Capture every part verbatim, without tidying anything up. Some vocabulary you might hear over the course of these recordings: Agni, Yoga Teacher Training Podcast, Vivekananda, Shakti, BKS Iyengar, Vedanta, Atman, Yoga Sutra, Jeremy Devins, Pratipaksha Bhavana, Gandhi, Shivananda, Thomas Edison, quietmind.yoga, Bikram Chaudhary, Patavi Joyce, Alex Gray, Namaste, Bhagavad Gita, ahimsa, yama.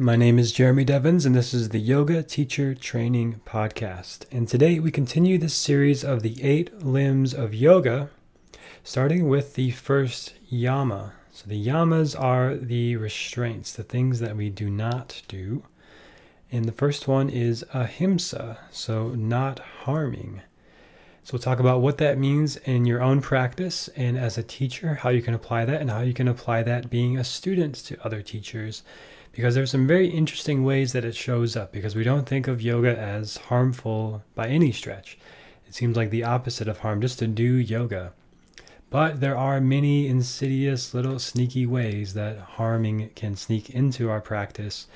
My name is Jeremy Devins, and this is the Yoga Teacher Training Podcast. And today we continue this series of the eight limbs of yoga, starting with the first yama. So the yamas are the restraints, the things that we do not do. And the first one is ahimsa, so not harming. So we'll talk about what that means in your own practice and as a teacher, how you can apply that and how you can apply that being a student to other teachers. Because there's some very interesting ways that it shows up, because we don't think of yoga as harmful by any stretch. It seems like the opposite of harm, just to do yoga. But there are many insidious little sneaky ways that harming can sneak into our practice,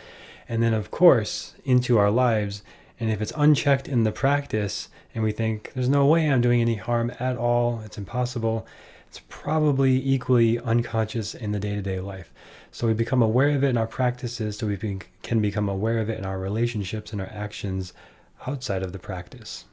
and then of course into our lives. And if it's unchecked in the practice and we think there's no way I'm doing any harm at all, it's impossible, it's probably equally unconscious in the day-to-day life. So we become aware of it in our practices, so we can become aware of it in our relationships and our actions outside of the practice.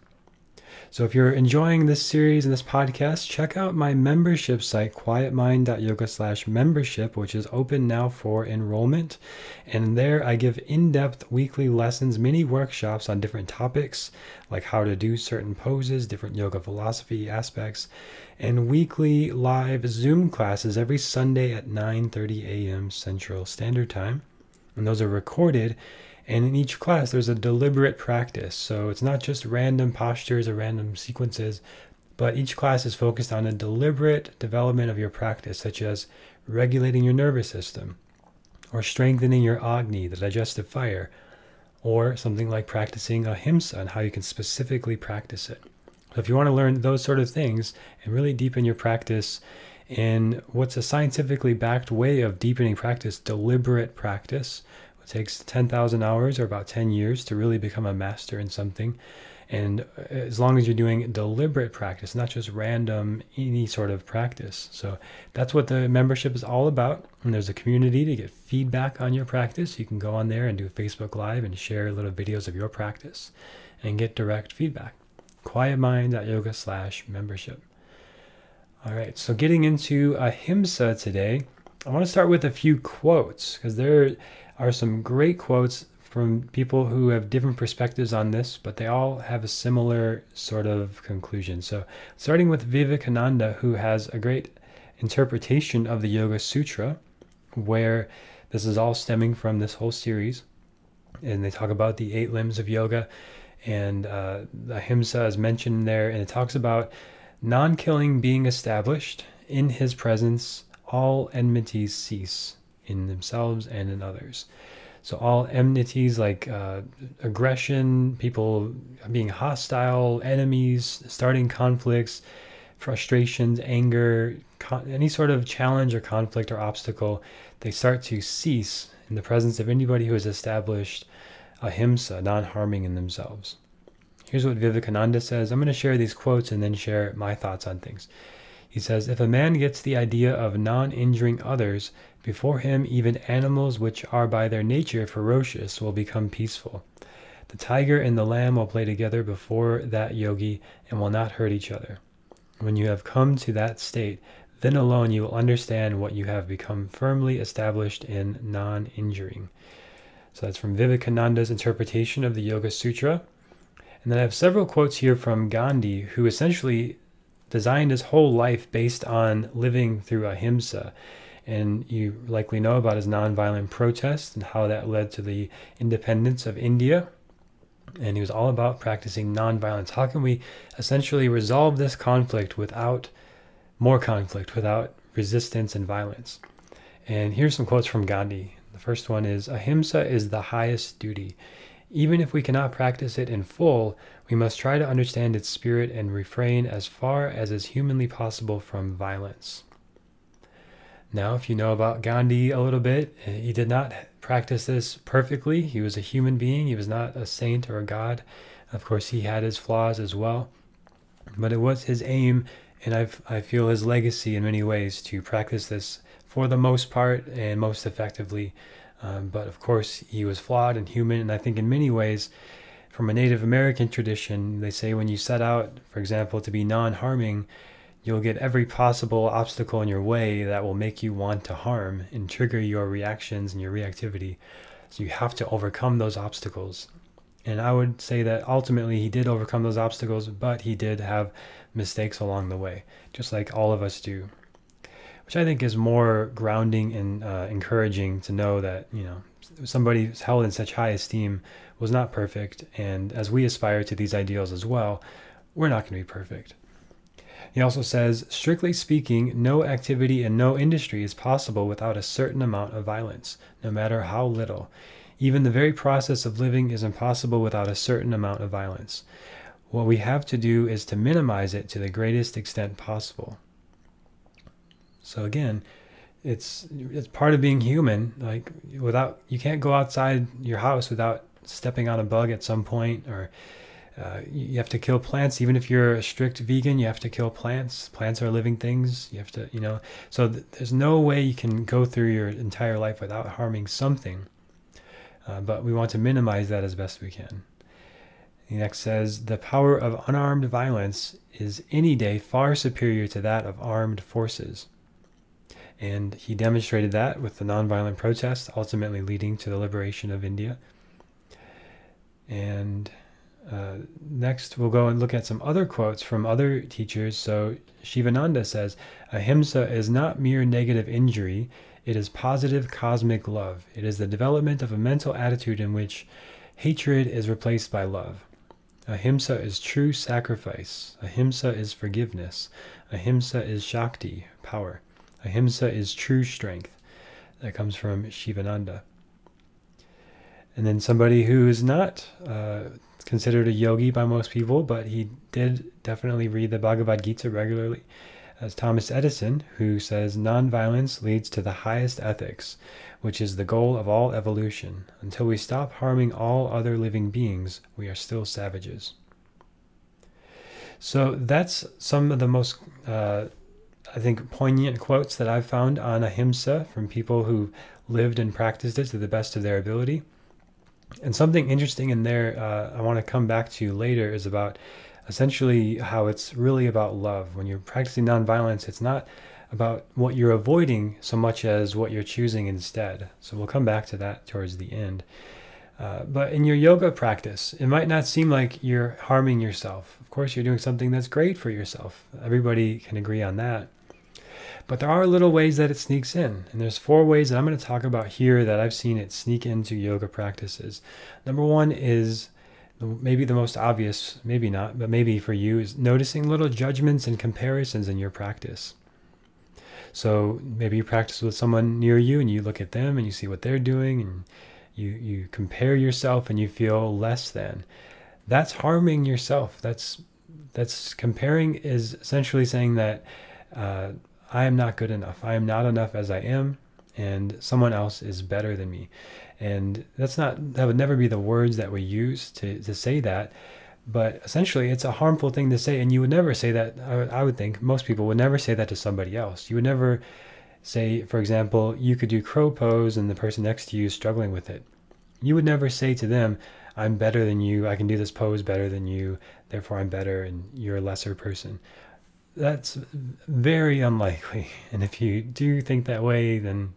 So if you're enjoying this series and this podcast, check out my membership site, quietmind.yoga slash membership, which is open now for enrollment. And there I give in-depth weekly lessons, mini workshops on different topics, like how to do certain poses, different yoga philosophy aspects, and weekly live Zoom classes every Sunday at nine thirty a.m. Central Standard Time. And those are recorded. And in each class, there's a deliberate practice. So it's not just random postures or random sequences, but each class is focused on a deliberate development of your practice, such as regulating your nervous system, or strengthening your Agni, the digestive fire, or something like practicing ahimsa and how you can specifically practice it. So if you want to learn those sort of things and really deepen your practice in what's a scientifically backed way of deepening practice, deliberate practice, takes ten thousand hours or about ten years to really become a master in something. And as long as you're doing deliberate practice, not just random, any sort of practice. So that's what the membership is all about. And there's a community to get feedback on your practice. You can go on there and do Facebook Live and share little videos of your practice and get direct feedback. quietmind.yoga slash membership. All right, so getting into ahimsa today, I want to start with a few quotes, because they're are some great quotes from people who have different perspectives on this, but they all have a similar sort of conclusion. So starting with Vivekananda, who has a great interpretation of the Yoga Sutra, where this is all stemming from this whole series. And they talk about the eight limbs of yoga, and uh, ahimsa is mentioned there. And it talks about non-killing being established in his presence, all enmities cease in themselves and in others. So all enmities like uh, aggression, people being hostile, enemies, starting conflicts, frustrations, anger, con- any sort of challenge or conflict or obstacle, they start to cease in the presence of anybody who has established ahimsa, non-harming in themselves. Here's what Vivekananda says. I'm going to share these quotes and then share my thoughts on things. He says, if a man gets the idea of non-injuring others, before him even animals which are by their nature ferocious will become peaceful. The tiger and the lamb will play together before that yogi and will not hurt each other. When you have come to that state, then alone you will understand what you have become firmly established in non-injuring. So that's from Vivekananda's interpretation of the Yoga Sutra. And then I have several quotes here from Gandhi, who essentially designed his whole life based on living through ahimsa. And you likely know about his nonviolent protest and how that led to the independence of India. And he was all about practicing nonviolence. How can we essentially resolve this conflict without more conflict, without resistance and violence? And here's some quotes from Gandhi. The first one is, ahimsa is the highest duty. Even if we cannot practice it in full, we must try to understand its spirit and refrain as far as is humanly possible from violence. Now, if you know about Gandhi a little bit, he did not practice this perfectly. He was a human being. He was not a saint or a god. Of course, he had his flaws as well. But it was his aim, and I've, I feel his legacy in many ways, to practice this for the most part and most effectively. Um, but of course, he was flawed and human, and I think in many ways, from a Native American tradition, they say when you set out, for example, to be non-harming, you'll get every possible obstacle in your way that will make you want to harm and trigger your reactions and your reactivity. So you have to overcome those obstacles. And I would say that ultimately he did overcome those obstacles, but he did have mistakes along the way, just like all of us do, which I think is more grounding and uh, encouraging to know that, you know, somebody who's held in such high esteem was not perfect. And as we aspire to these ideals as well, we're not going to be perfect. He also says, strictly speaking, no activity and no industry is possible without a certain amount of violence, no matter how little. Even the very process of living is impossible without a certain amount of violence. What we have to do is to minimize it to the greatest extent possible. So again, it's it's part of being human. Like, without, you can't go outside your house without stepping on a bug at some point, or Uh, you have to kill plants. Even if you're a strict vegan, you have to kill plants. Plants are living things. You have to, you know, so th- there's no way you can go through your entire life without harming something. Uh, but we want to minimize that as best we can. He next says, the power of unarmed violence is any day far superior to that of armed forces. And he demonstrated that with the nonviolent protests, ultimately leading to the liberation of India. And Uh, next, we'll go and look at some other quotes from other teachers. So Shivananda says, ahimsa is not mere negative injury. It is positive cosmic love. It is the development of a mental attitude in which hatred is replaced by love. Ahimsa is true sacrifice. Ahimsa is forgiveness. Ahimsa is Shakti, power. Ahimsa is true strength. That comes from Shivananda. And then somebody who is not uh, considered a yogi by most people, but he did definitely read the Bhagavad Gita regularly, as Thomas Edison, who says, nonviolence leads to the highest ethics, which is the goal of all evolution. Until we stop harming all other living beings, we are still savages. So that's some of the most, uh, I think, poignant quotes that I've found on ahimsa from people who lived and practiced it to the best of their ability. And something interesting in there uh, I want to come back to later is about essentially how it's really about love. When you're practicing nonviolence, it's not about what you're avoiding so much as what you're choosing instead. So we'll come back to that towards the end. Uh, but in your yoga practice, it might not seem like you're harming yourself. Of course, you're doing something that's great for yourself. Everybody can agree on that. But there are little ways that it sneaks in. And there's four ways that I'm going to talk about here that I've seen it sneak into yoga practices. Number one is maybe the most obvious, maybe not, but maybe for you, is noticing little judgments and comparisons in your practice. So maybe you practice with someone near you and you look at them and you see what they're doing and you, you compare yourself and you feel less than. That's harming yourself. That's, that's comparing is essentially saying that uh, I am not good enough. I am not enough as I am, and someone else is better than me. And that's not, that would never be the words that we use to, to say that, but essentially it's a harmful thing to say, and you would never say that, I would, I would think, most people would never say that to somebody else. You would never say, for example, you could do crow pose and the person next to you is struggling with it. You would never say to them, I'm better than you, I can do this pose better than you, therefore I'm better and you're a lesser person. That's very unlikely. And if you do think that way, then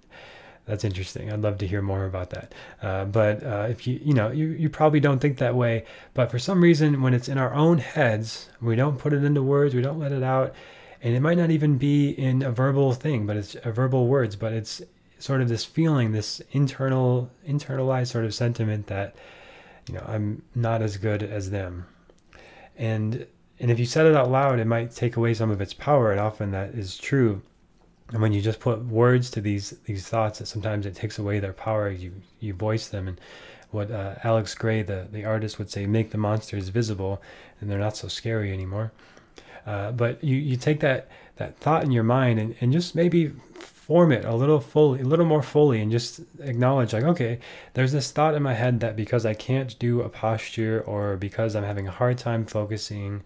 that's interesting. I'd love to hear more about that. Uh, but uh, if you, you know, you, you probably don't think that way, but for some reason, when it's in our own heads, we don't put it into words, we don't let it out. And it might not even be in a verbal thing, but it's a verbal words, but it's sort of this feeling, this internal, internalized sort of sentiment that, you know, I'm not as good as them. And And if you said it out loud, it might take away some of its power, and often that is true. And when you just put words to these these thoughts, that sometimes it takes away their power. You you voice them, and what uh, Alex Gray, the, the artist, would say, make the monsters visible, and they're not so scary anymore. Uh, but you, you take that, that thought in your mind and, and just maybe form it a little fully, a little more fully, and just acknowledge, like, okay, there's this thought in my head that because I can't do a posture, or because I'm having a hard time focusing,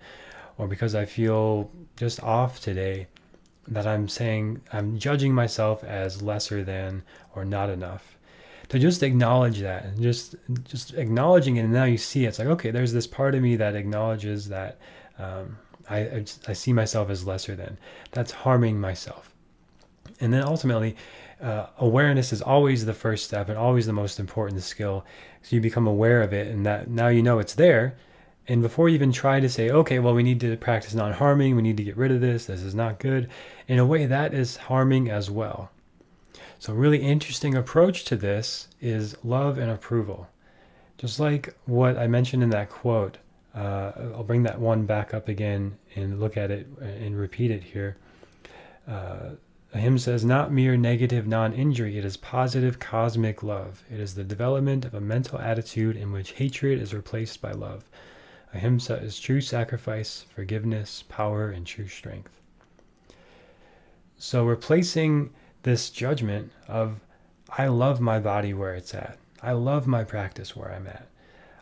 or because I feel just off today, that I'm saying, I'm judging myself as lesser than or not enough. To just acknowledge that, and just just acknowledging it, and now you see it. It's like, okay, there's this part of me that acknowledges that um, I, I, just, I see myself as lesser than. That's harming myself. And then ultimately, uh, awareness is always the first step and always the most important skill. So you become aware of it, and that now you know it's there. And before you even try to say, okay, well, we need to practice non-harming, we need to get rid of this, this is not good, in a way that is harming as well. So a really interesting approach to this is love and approval. Just like what I mentioned in that quote, uh, I'll bring that one back up again and look at it and repeat it here. Uh, the hymn says, not mere negative non-injury, it is positive cosmic love. It is the development of a mental attitude in which hatred is replaced by love. Ahimsa is true sacrifice, forgiveness, power, and true strength. So replacing this judgment of, I love my body where it's at. I love my practice where I'm at.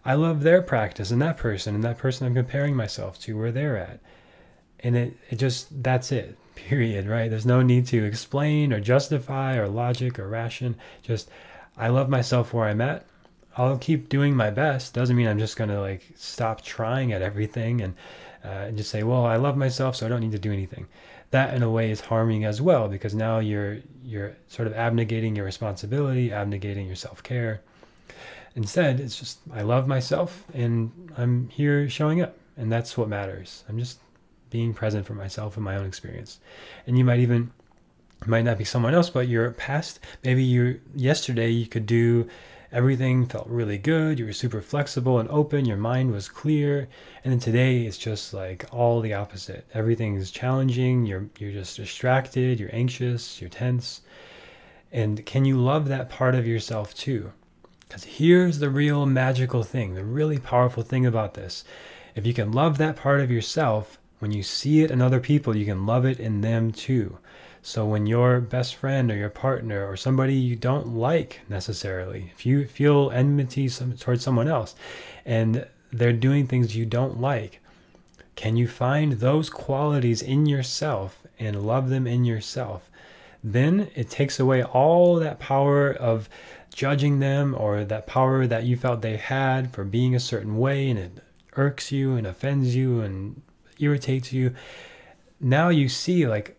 I love their practice and that person and that person I'm comparing myself to where they're at. And it, it just, that's it, period, right? There's no need to explain or justify or logic or ration. Just, I love myself where I'm at. I'll keep doing my best. Doesn't mean I'm just going to like stop trying at everything and, uh, and just say, well, I love myself, so I don't need to do anything. That in a way is harming as well, because now you're, you're sort of abnegating your responsibility, abnegating your self-care. Instead, it's just, I love myself and I'm here showing up, and that's what matters. I'm just being present for myself and my own experience. And you might even, might not be someone else, but your past, maybe you, yesterday you could do, everything felt really good. You were super flexible and open. Your mind was clear. And then today it's just like all the opposite. Everything is challenging. You're, you're just distracted. You're anxious. You're tense. And can you love that part of yourself too? Because here's the real magical thing, the really powerful thing about this. If you can love that part of yourself, when you see it in other people, you can love it in them too. So when your best friend or your partner or somebody you don't like necessarily, if you feel enmity some, towards someone else and they're doing things you don't like, can you find those qualities in yourself and love them in yourself? Then it takes away all that power of judging them or that power that you felt they had for being a certain way, and it irks you and offends you and irritates you. Now you see, like,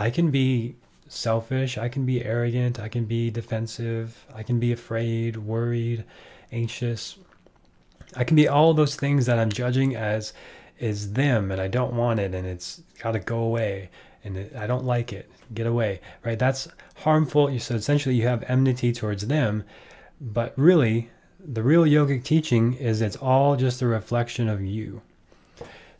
I can be selfish, I can be arrogant, I can be defensive, I can be afraid, worried, anxious. I can be all those things that I'm judging as is them, and I don't want it, and it's got to go away, and it, I don't like it, get away, right? That's harmful. So essentially you have enmity towards them, but really the real yogic teaching is it's all just a reflection of you.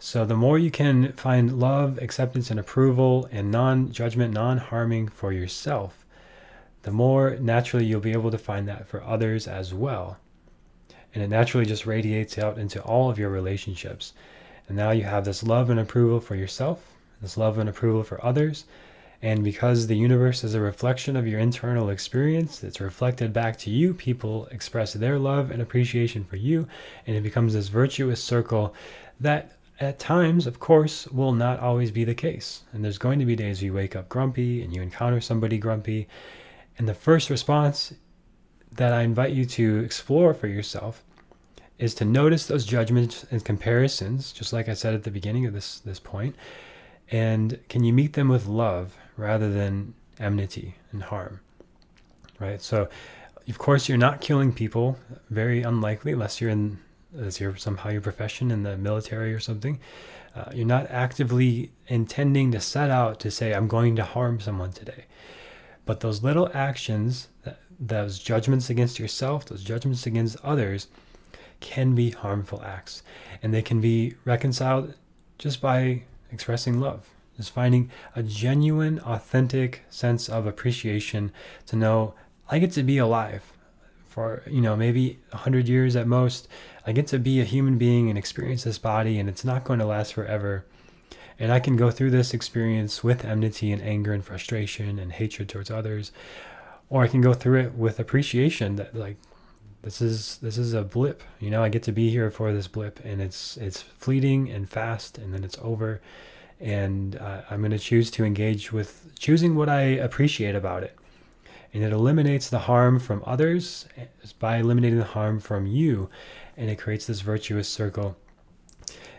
So the more you can find love, acceptance, and approval, and non-judgment, non-harming for yourself, the more naturally you'll be able to find that for others as well. And it naturally just radiates out into all of your relationships. And now you have this love and approval for yourself, this love and approval for others. And because the universe is a reflection of your internal experience, it's reflected back to you. People express their love and appreciation for you, and it becomes this virtuous circle that at times, of course, will not always be the case. And there's going to be days you wake up grumpy and you encounter somebody grumpy. And the first response that I invite you to explore for yourself is to notice those judgments and comparisons, just like I said at the beginning of this, this point. And can you meet them with love rather than enmity and harm, right? So, of course, you're not killing people, very unlikely, unless you're in... that's your somehow your profession in the military or something. Uh, you're not actively intending to set out to say, I'm going to harm someone today. But those little actions, that, those judgments against yourself, those judgments against others, can be harmful acts. And they can be reconciled just by expressing love, just finding a genuine, authentic sense of appreciation to know, I get to be alive. Or, you know, maybe one hundred years at most, I get to be a human being and experience this body, and it's not going to last forever. And I can go through this experience with enmity and anger and frustration and hatred towards others, or I can go through it with appreciation that, like, this is this is a blip. You know, I get to be here for this blip, and it's it's fleeting and fast, and then it's over. And uh, I'm going to choose to engage with choosing what I appreciate about it. And it eliminates the harm from others by eliminating the harm from you. And it creates this virtuous circle.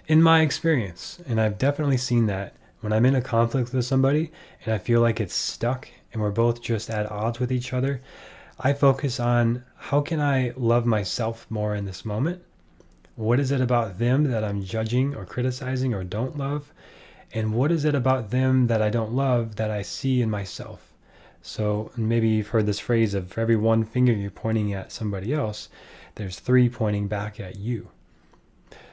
In my experience, and I've definitely seen that, when I'm in a conflict with somebody and I feel like it's stuck and we're both just at odds with each other, I focus on how can I love myself more in this moment? What is it about them that I'm judging or criticizing or don't love? And what is it about them that I don't love that I see in myself? So maybe you've heard this phrase of for every one finger you're pointing at somebody else, there's three pointing back at you.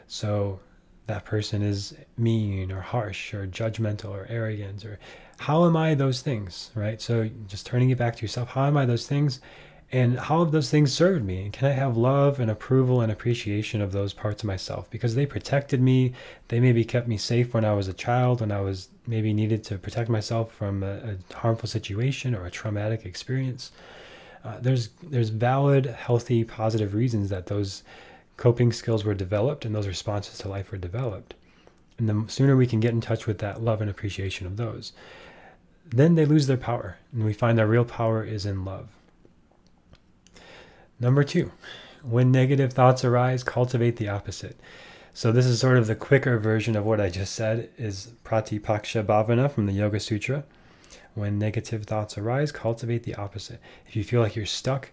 So that person is mean or harsh or judgmental or arrogant, or how am I those things, right? So just turning it back to yourself, how am I those things? And how have those things served me? And can I have love and approval and appreciation of those parts of myself? Because they protected me. They maybe kept me safe when I was a child, when I was maybe needed to protect myself from a, a harmful situation or a traumatic experience. Uh, there's there's valid, healthy, positive reasons that those coping skills were developed and those responses to life were developed. And the sooner we can get in touch with that love and appreciation of those, then they lose their power. And we find their real power is in love. Number two, when negative thoughts arise, cultivate the opposite. So this is sort of the quicker version of what I just said is Pratipaksha Bhavana from the Yoga Sutra. When negative thoughts arise, cultivate the opposite. If you feel like you're stuck,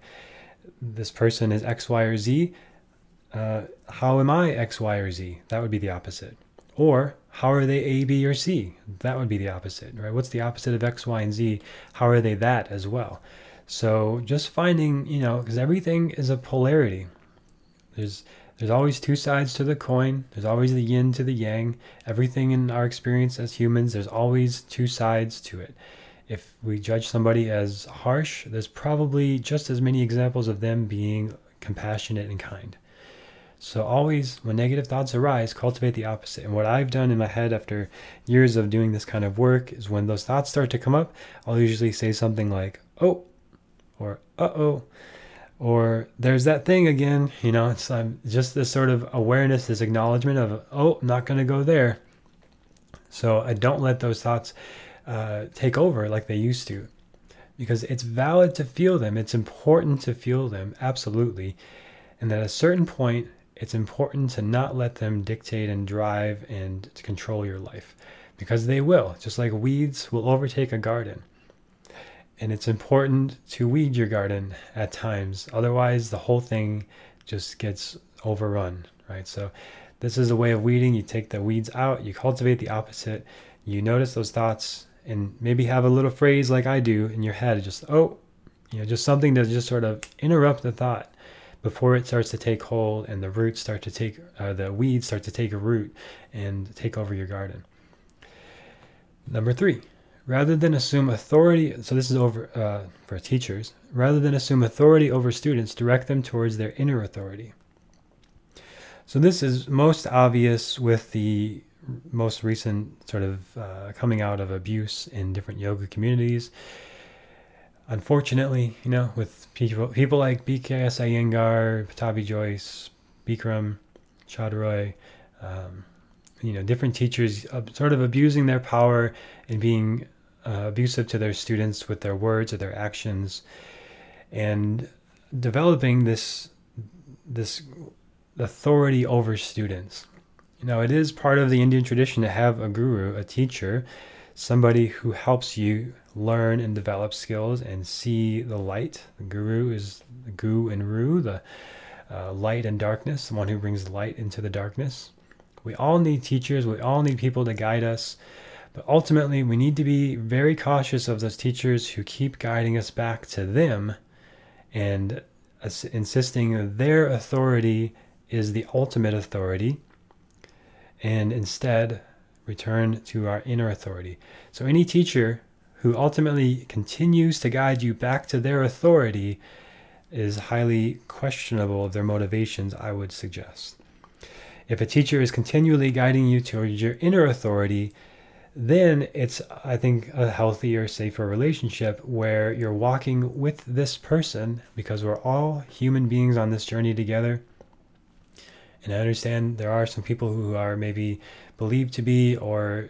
this person is X, Y, or Z. Uh, how am I X, Y, or Z? That would be the opposite. Or how are they A, B, or C? That would be the opposite, right? What's the opposite of X, Y, and Z? How are they that as well? So just finding, you know, because everything is a polarity. There's there's always two sides to the coin. There's always the yin to the yang. Everything in our experience as humans, there's always two sides to it. If we judge somebody as harsh, there's probably just as many examples of them being compassionate and kind. So always, when negative thoughts arise, cultivate the opposite. And what I've done in my head after years of doing this kind of work is when those thoughts start to come up, I'll usually say something like, oh, or uh-oh, or there's that thing again, you know, it's um, just this sort of awareness, this acknowledgement of, oh, I'm not going to go there. So I don't let those thoughts uh, take over like they used to, because it's valid to feel them. It's important to feel them, absolutely. And at a certain point, it's important to not let them dictate and drive and to control your life, because they will, just like weeds will overtake a garden. And it's important to weed your garden at times. Otherwise, the whole thing just gets overrun, right? So this is a way of weeding. You take the weeds out. You cultivate the opposite. You notice those thoughts and maybe have a little phrase like I do in your head. Just, oh, you know, just something to just sort of interrupt the thought before it starts to take hold and the roots start to take, uh, the weeds start to take a root and take over your garden. Number three. Rather than assume authority, so this is over uh, for teachers, rather than assume authority over students, direct them towards their inner authority. So this is most obvious with the most recent sort of uh, coming out of abuse in different yoga communities. Unfortunately, you know, with people, people like B K S Iyengar, Patavi Joyce, Bikram Chaudhary, um, you know, different teachers uh, sort of abusing their power and being Uh, abusive to their students with their words or their actions, and developing this this authority over students. You know, it is part of the Indian tradition to have a guru, a teacher, somebody who helps you learn and develop skills and see the light. The guru is the gu and ru, the uh, light and darkness, the one who brings light into the darkness. We all need teachers. We all need people to guide us. But ultimately, we need to be very cautious of those teachers who keep guiding us back to them and as- insisting that their authority is the ultimate authority, and instead return to our inner authority. So any teacher who ultimately continues to guide you back to their authority is highly questionable of their motivations, I would suggest. If a teacher is continually guiding you towards your inner authority, then it's, I think, a healthier, safer relationship where you're walking with this person, because we're all human beings on this journey together. And I understand there are some people who are maybe believed to be or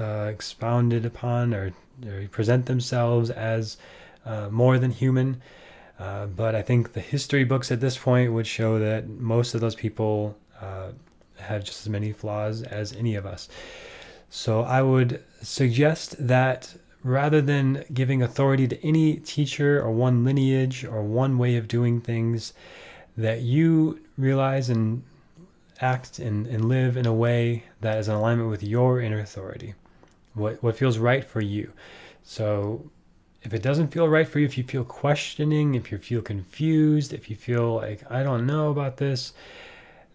uh, expounded upon or, or present themselves as uh, more than human. Uh, but I think the history books at this point would show that most of those people uh, have just as many flaws as any of us. So I would suggest that rather than giving authority to any teacher or one lineage or one way of doing things, that you realize and act and, and live in a way that is in alignment with your inner authority, what what feels right for you. So if it doesn't feel right for you, if you feel questioning, if you feel confused, if you feel like, I don't know about this,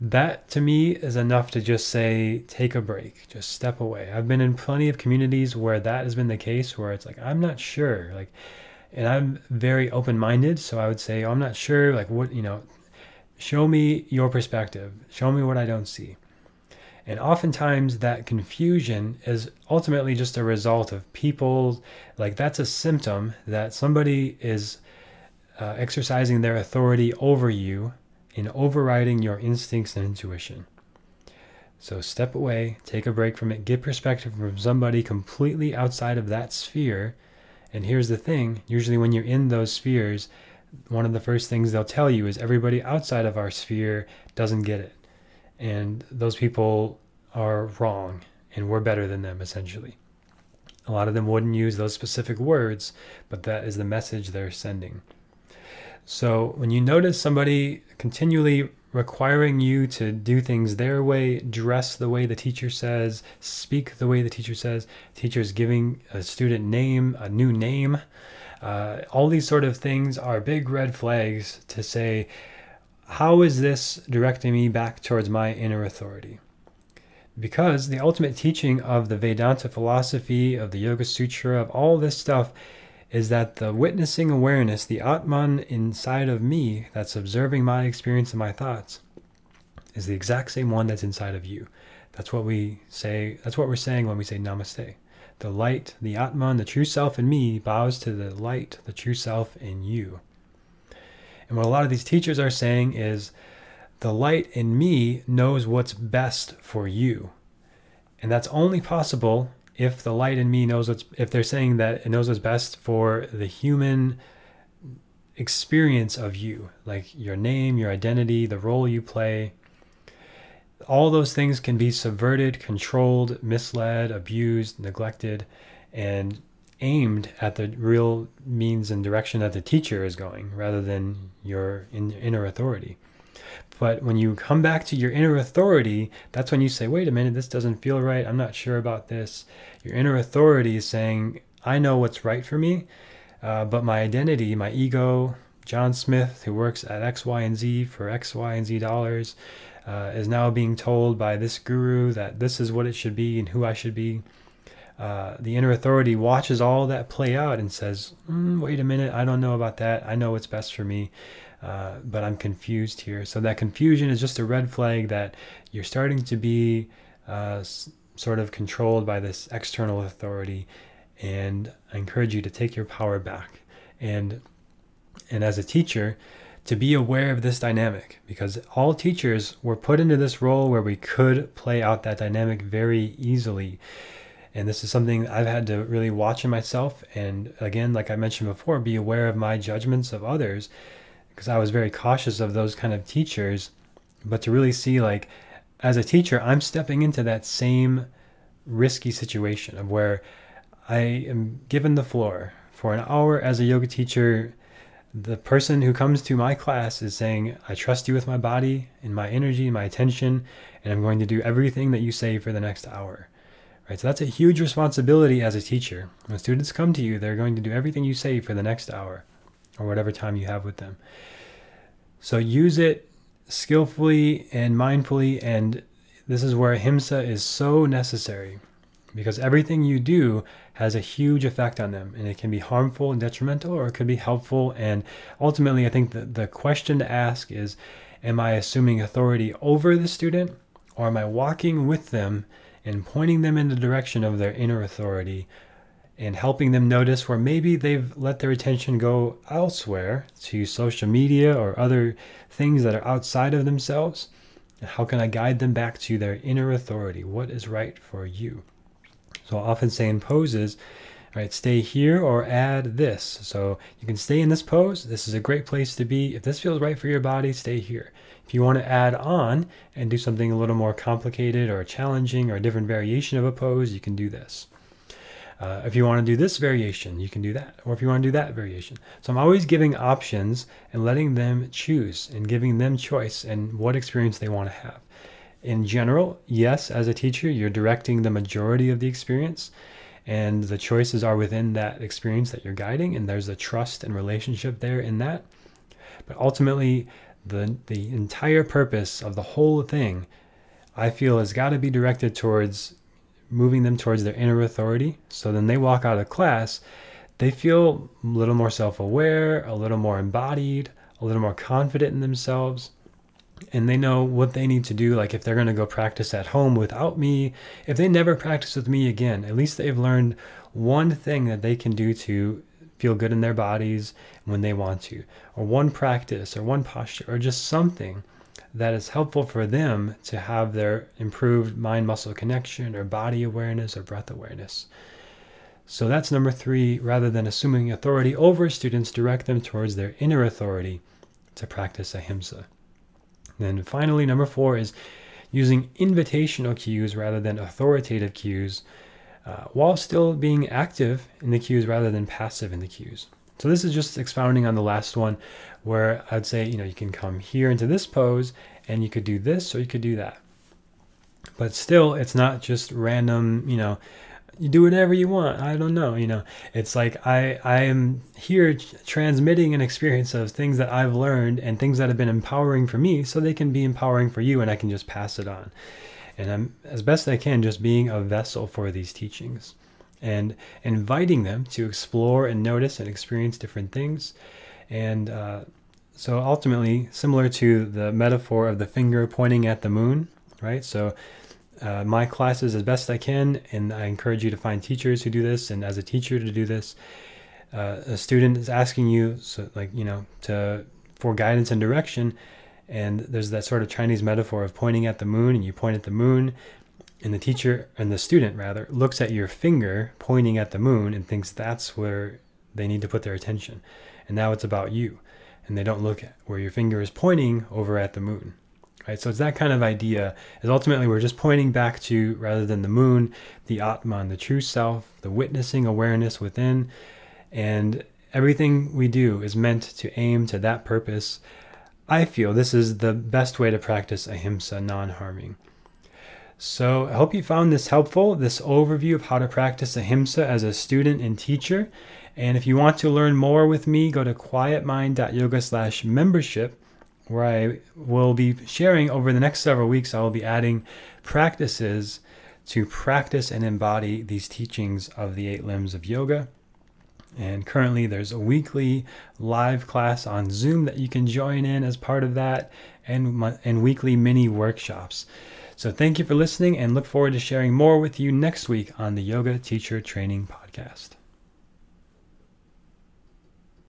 that to me is enough to just say, take a break, just step away. I've been in plenty of communities where that has been the case, where it's like, I'm not sure, like, and I'm very open-minded, so I would say, oh, I'm not sure, like, what, you know, show me your perspective, show me what I don't see. And oftentimes that confusion is ultimately just a result of people, like, that's a symptom that somebody is uh, exercising their authority over you, in overriding your instincts and intuition. So step away, take a break from it, get perspective from somebody completely outside of that sphere. And here's the thing, usually when you're in those spheres, one of the first things they'll tell you is everybody outside of our sphere doesn't get it. And those people are wrong and we're better than them, essentially. A lot of them wouldn't use those specific words, but that is the message they're sending. So when you notice somebody continually requiring you to do things their way, dress the way the teacher says, speak the way the teacher says, teachers giving a student name, a new name, uh, all these sort of things are big red flags to say, how is this directing me back towards my inner authority? Because the ultimate teaching of the Vedanta philosophy, of the Yoga Sutra, of all this stuff, is that the witnessing awareness, the Atman inside of me that's observing my experience and my thoughts, is the exact same one that's inside of you. That's what we say, that's what we're saying when we say Namaste. The light, the Atman, the true self in me bows to the light, the true self in you. And what a lot of these teachers are saying is, the light in me knows what's best for you. And that's only possible if the light in me knows what's, if they're saying that it knows what's best for the human experience of you, like your name, your identity, the role you play, all those things can be subverted, controlled, misled, abused, neglected, and aimed at the real means and direction that the teacher is going, rather than your in, inner authority. But when you come back to your inner authority, that's when you say, wait a minute, this doesn't feel right. I'm not sure about this. Your inner authority is saying, I know what's right for me, uh, but my identity, my ego, John Smith, who works at X, Y, and Z for X, Y, and Z dollars, uh, is now being told by this guru that this is what it should be and who I should be. Uh, the inner authority watches all that play out and says, mm, wait a minute, I don't know about that. I know what's best for me. Uh, but I'm confused here. So that confusion is just a red flag that you're starting to be uh, s- sort of controlled by this external authority. And I encourage you to take your power back. And, and as a teacher, to be aware of this dynamic, because all teachers were put into this role where we could play out that dynamic very easily. And this is something I've had to really watch in myself. And again, like I mentioned before, be aware of my judgments of others, because I was very cautious of those kind of teachers. But to really see, like, as a teacher, I'm stepping into that same risky situation of where I am given the floor for an hour as a yoga teacher. The person who comes to my class is saying, I trust you with my body and my energy and my attention, and I'm going to do everything that you say for the next hour. Right? So that's a huge responsibility as a teacher. When students come to you, they're going to do everything you say for the next hour, or whatever time you have with them. So use it skillfully and mindfully, and this is where ahimsa is so necessary, because everything you do has a huge effect on them, and it can be harmful and detrimental, or it could be helpful. And ultimately, I think that the question to ask is, am I assuming authority over the student, or am I walking with them and pointing them in the direction of their inner authority, and helping them notice where maybe they've let their attention go elsewhere, to social media or other things that are outside of themselves? And how can I guide them back to their inner authority? What is right for you? So I'll often say in poses, all right, stay here or add this. So you can stay in this pose. This is a great place to be. If this feels right for your body, stay here. If you want to add on and do something a little more complicated or challenging or a different variation of a pose, you can do this. Uh, if you want to do this variation, you can do that. Or if you want to do that variation. So I'm always giving options and letting them choose and giving them choice and what experience they want to have. In general, yes, as a teacher, you're directing the majority of the experience, and the choices are within that experience that you're guiding, and there's a trust and relationship there in that. But ultimately, the the entire purpose of the whole thing, I feel, has got to be directed towards moving them towards their inner authority. So then they walk out of class, they feel a little more self-aware, a little more embodied, a little more confident in themselves. And they know what they need to do, like if they're going to go practice at home without me, if they never practice with me again, at least they've learned one thing that they can do to feel good in their bodies when they want to, or one practice, or one posture, or just something that is helpful for them to have their improved mind-muscle connection, or body awareness, or breath awareness. So that's number three, rather than assuming authority over students, direct them towards their inner authority to practice ahimsa. Then finally, number four is using invitational cues rather than authoritative cues, uh, while still being active in the cues rather than passive in the cues. So this is just expounding on the last one, where I'd say, you know, you can come here into this pose and you could do this or you could do that. But still, it's not just random, you know, you do whatever you want. I don't know, you know, it's like I, I am here transmitting an experience of things that I've learned and things that have been empowering for me, so they can be empowering for you, and I can just pass it on. And I'm, as best I can, just being a vessel for these teachings and inviting them to explore and notice and experience different things. And uh, so ultimately, similar to the metaphor of the finger pointing at the moon, right? So Uh, my classes as best I can, and I encourage you to find teachers who do this, and as a teacher to do this. Uh, a student is asking you, so like, you know, to for guidance and direction, and there's that sort of Chinese metaphor of pointing at the moon, and you point at the moon, and the teacher, and the student rather, looks at your finger pointing at the moon and thinks that's where they need to put their attention, and now it's about you, and they don't look at where your finger is pointing over at the moon. Right, so it's that kind of idea, is ultimately we're just pointing back to, rather than the moon, the Atman, the true self, the witnessing awareness within, and everything we do is meant to aim to that purpose. I feel this is the best way to practice ahimsa, non-harming. So I hope you found this helpful, this overview of how to practice ahimsa as a student and teacher. And if you want to learn more with me, go to quietmind dot yoga slash membership. Where I will be sharing over the next several weeks, I will be adding practices to practice and embody these teachings of the eight limbs of yoga. And currently there's a weekly live class on Zoom that you can join in as part of that, and, and weekly mini workshops. So thank you for listening, and look forward to sharing more with you next week on the Yoga Teacher Training Podcast.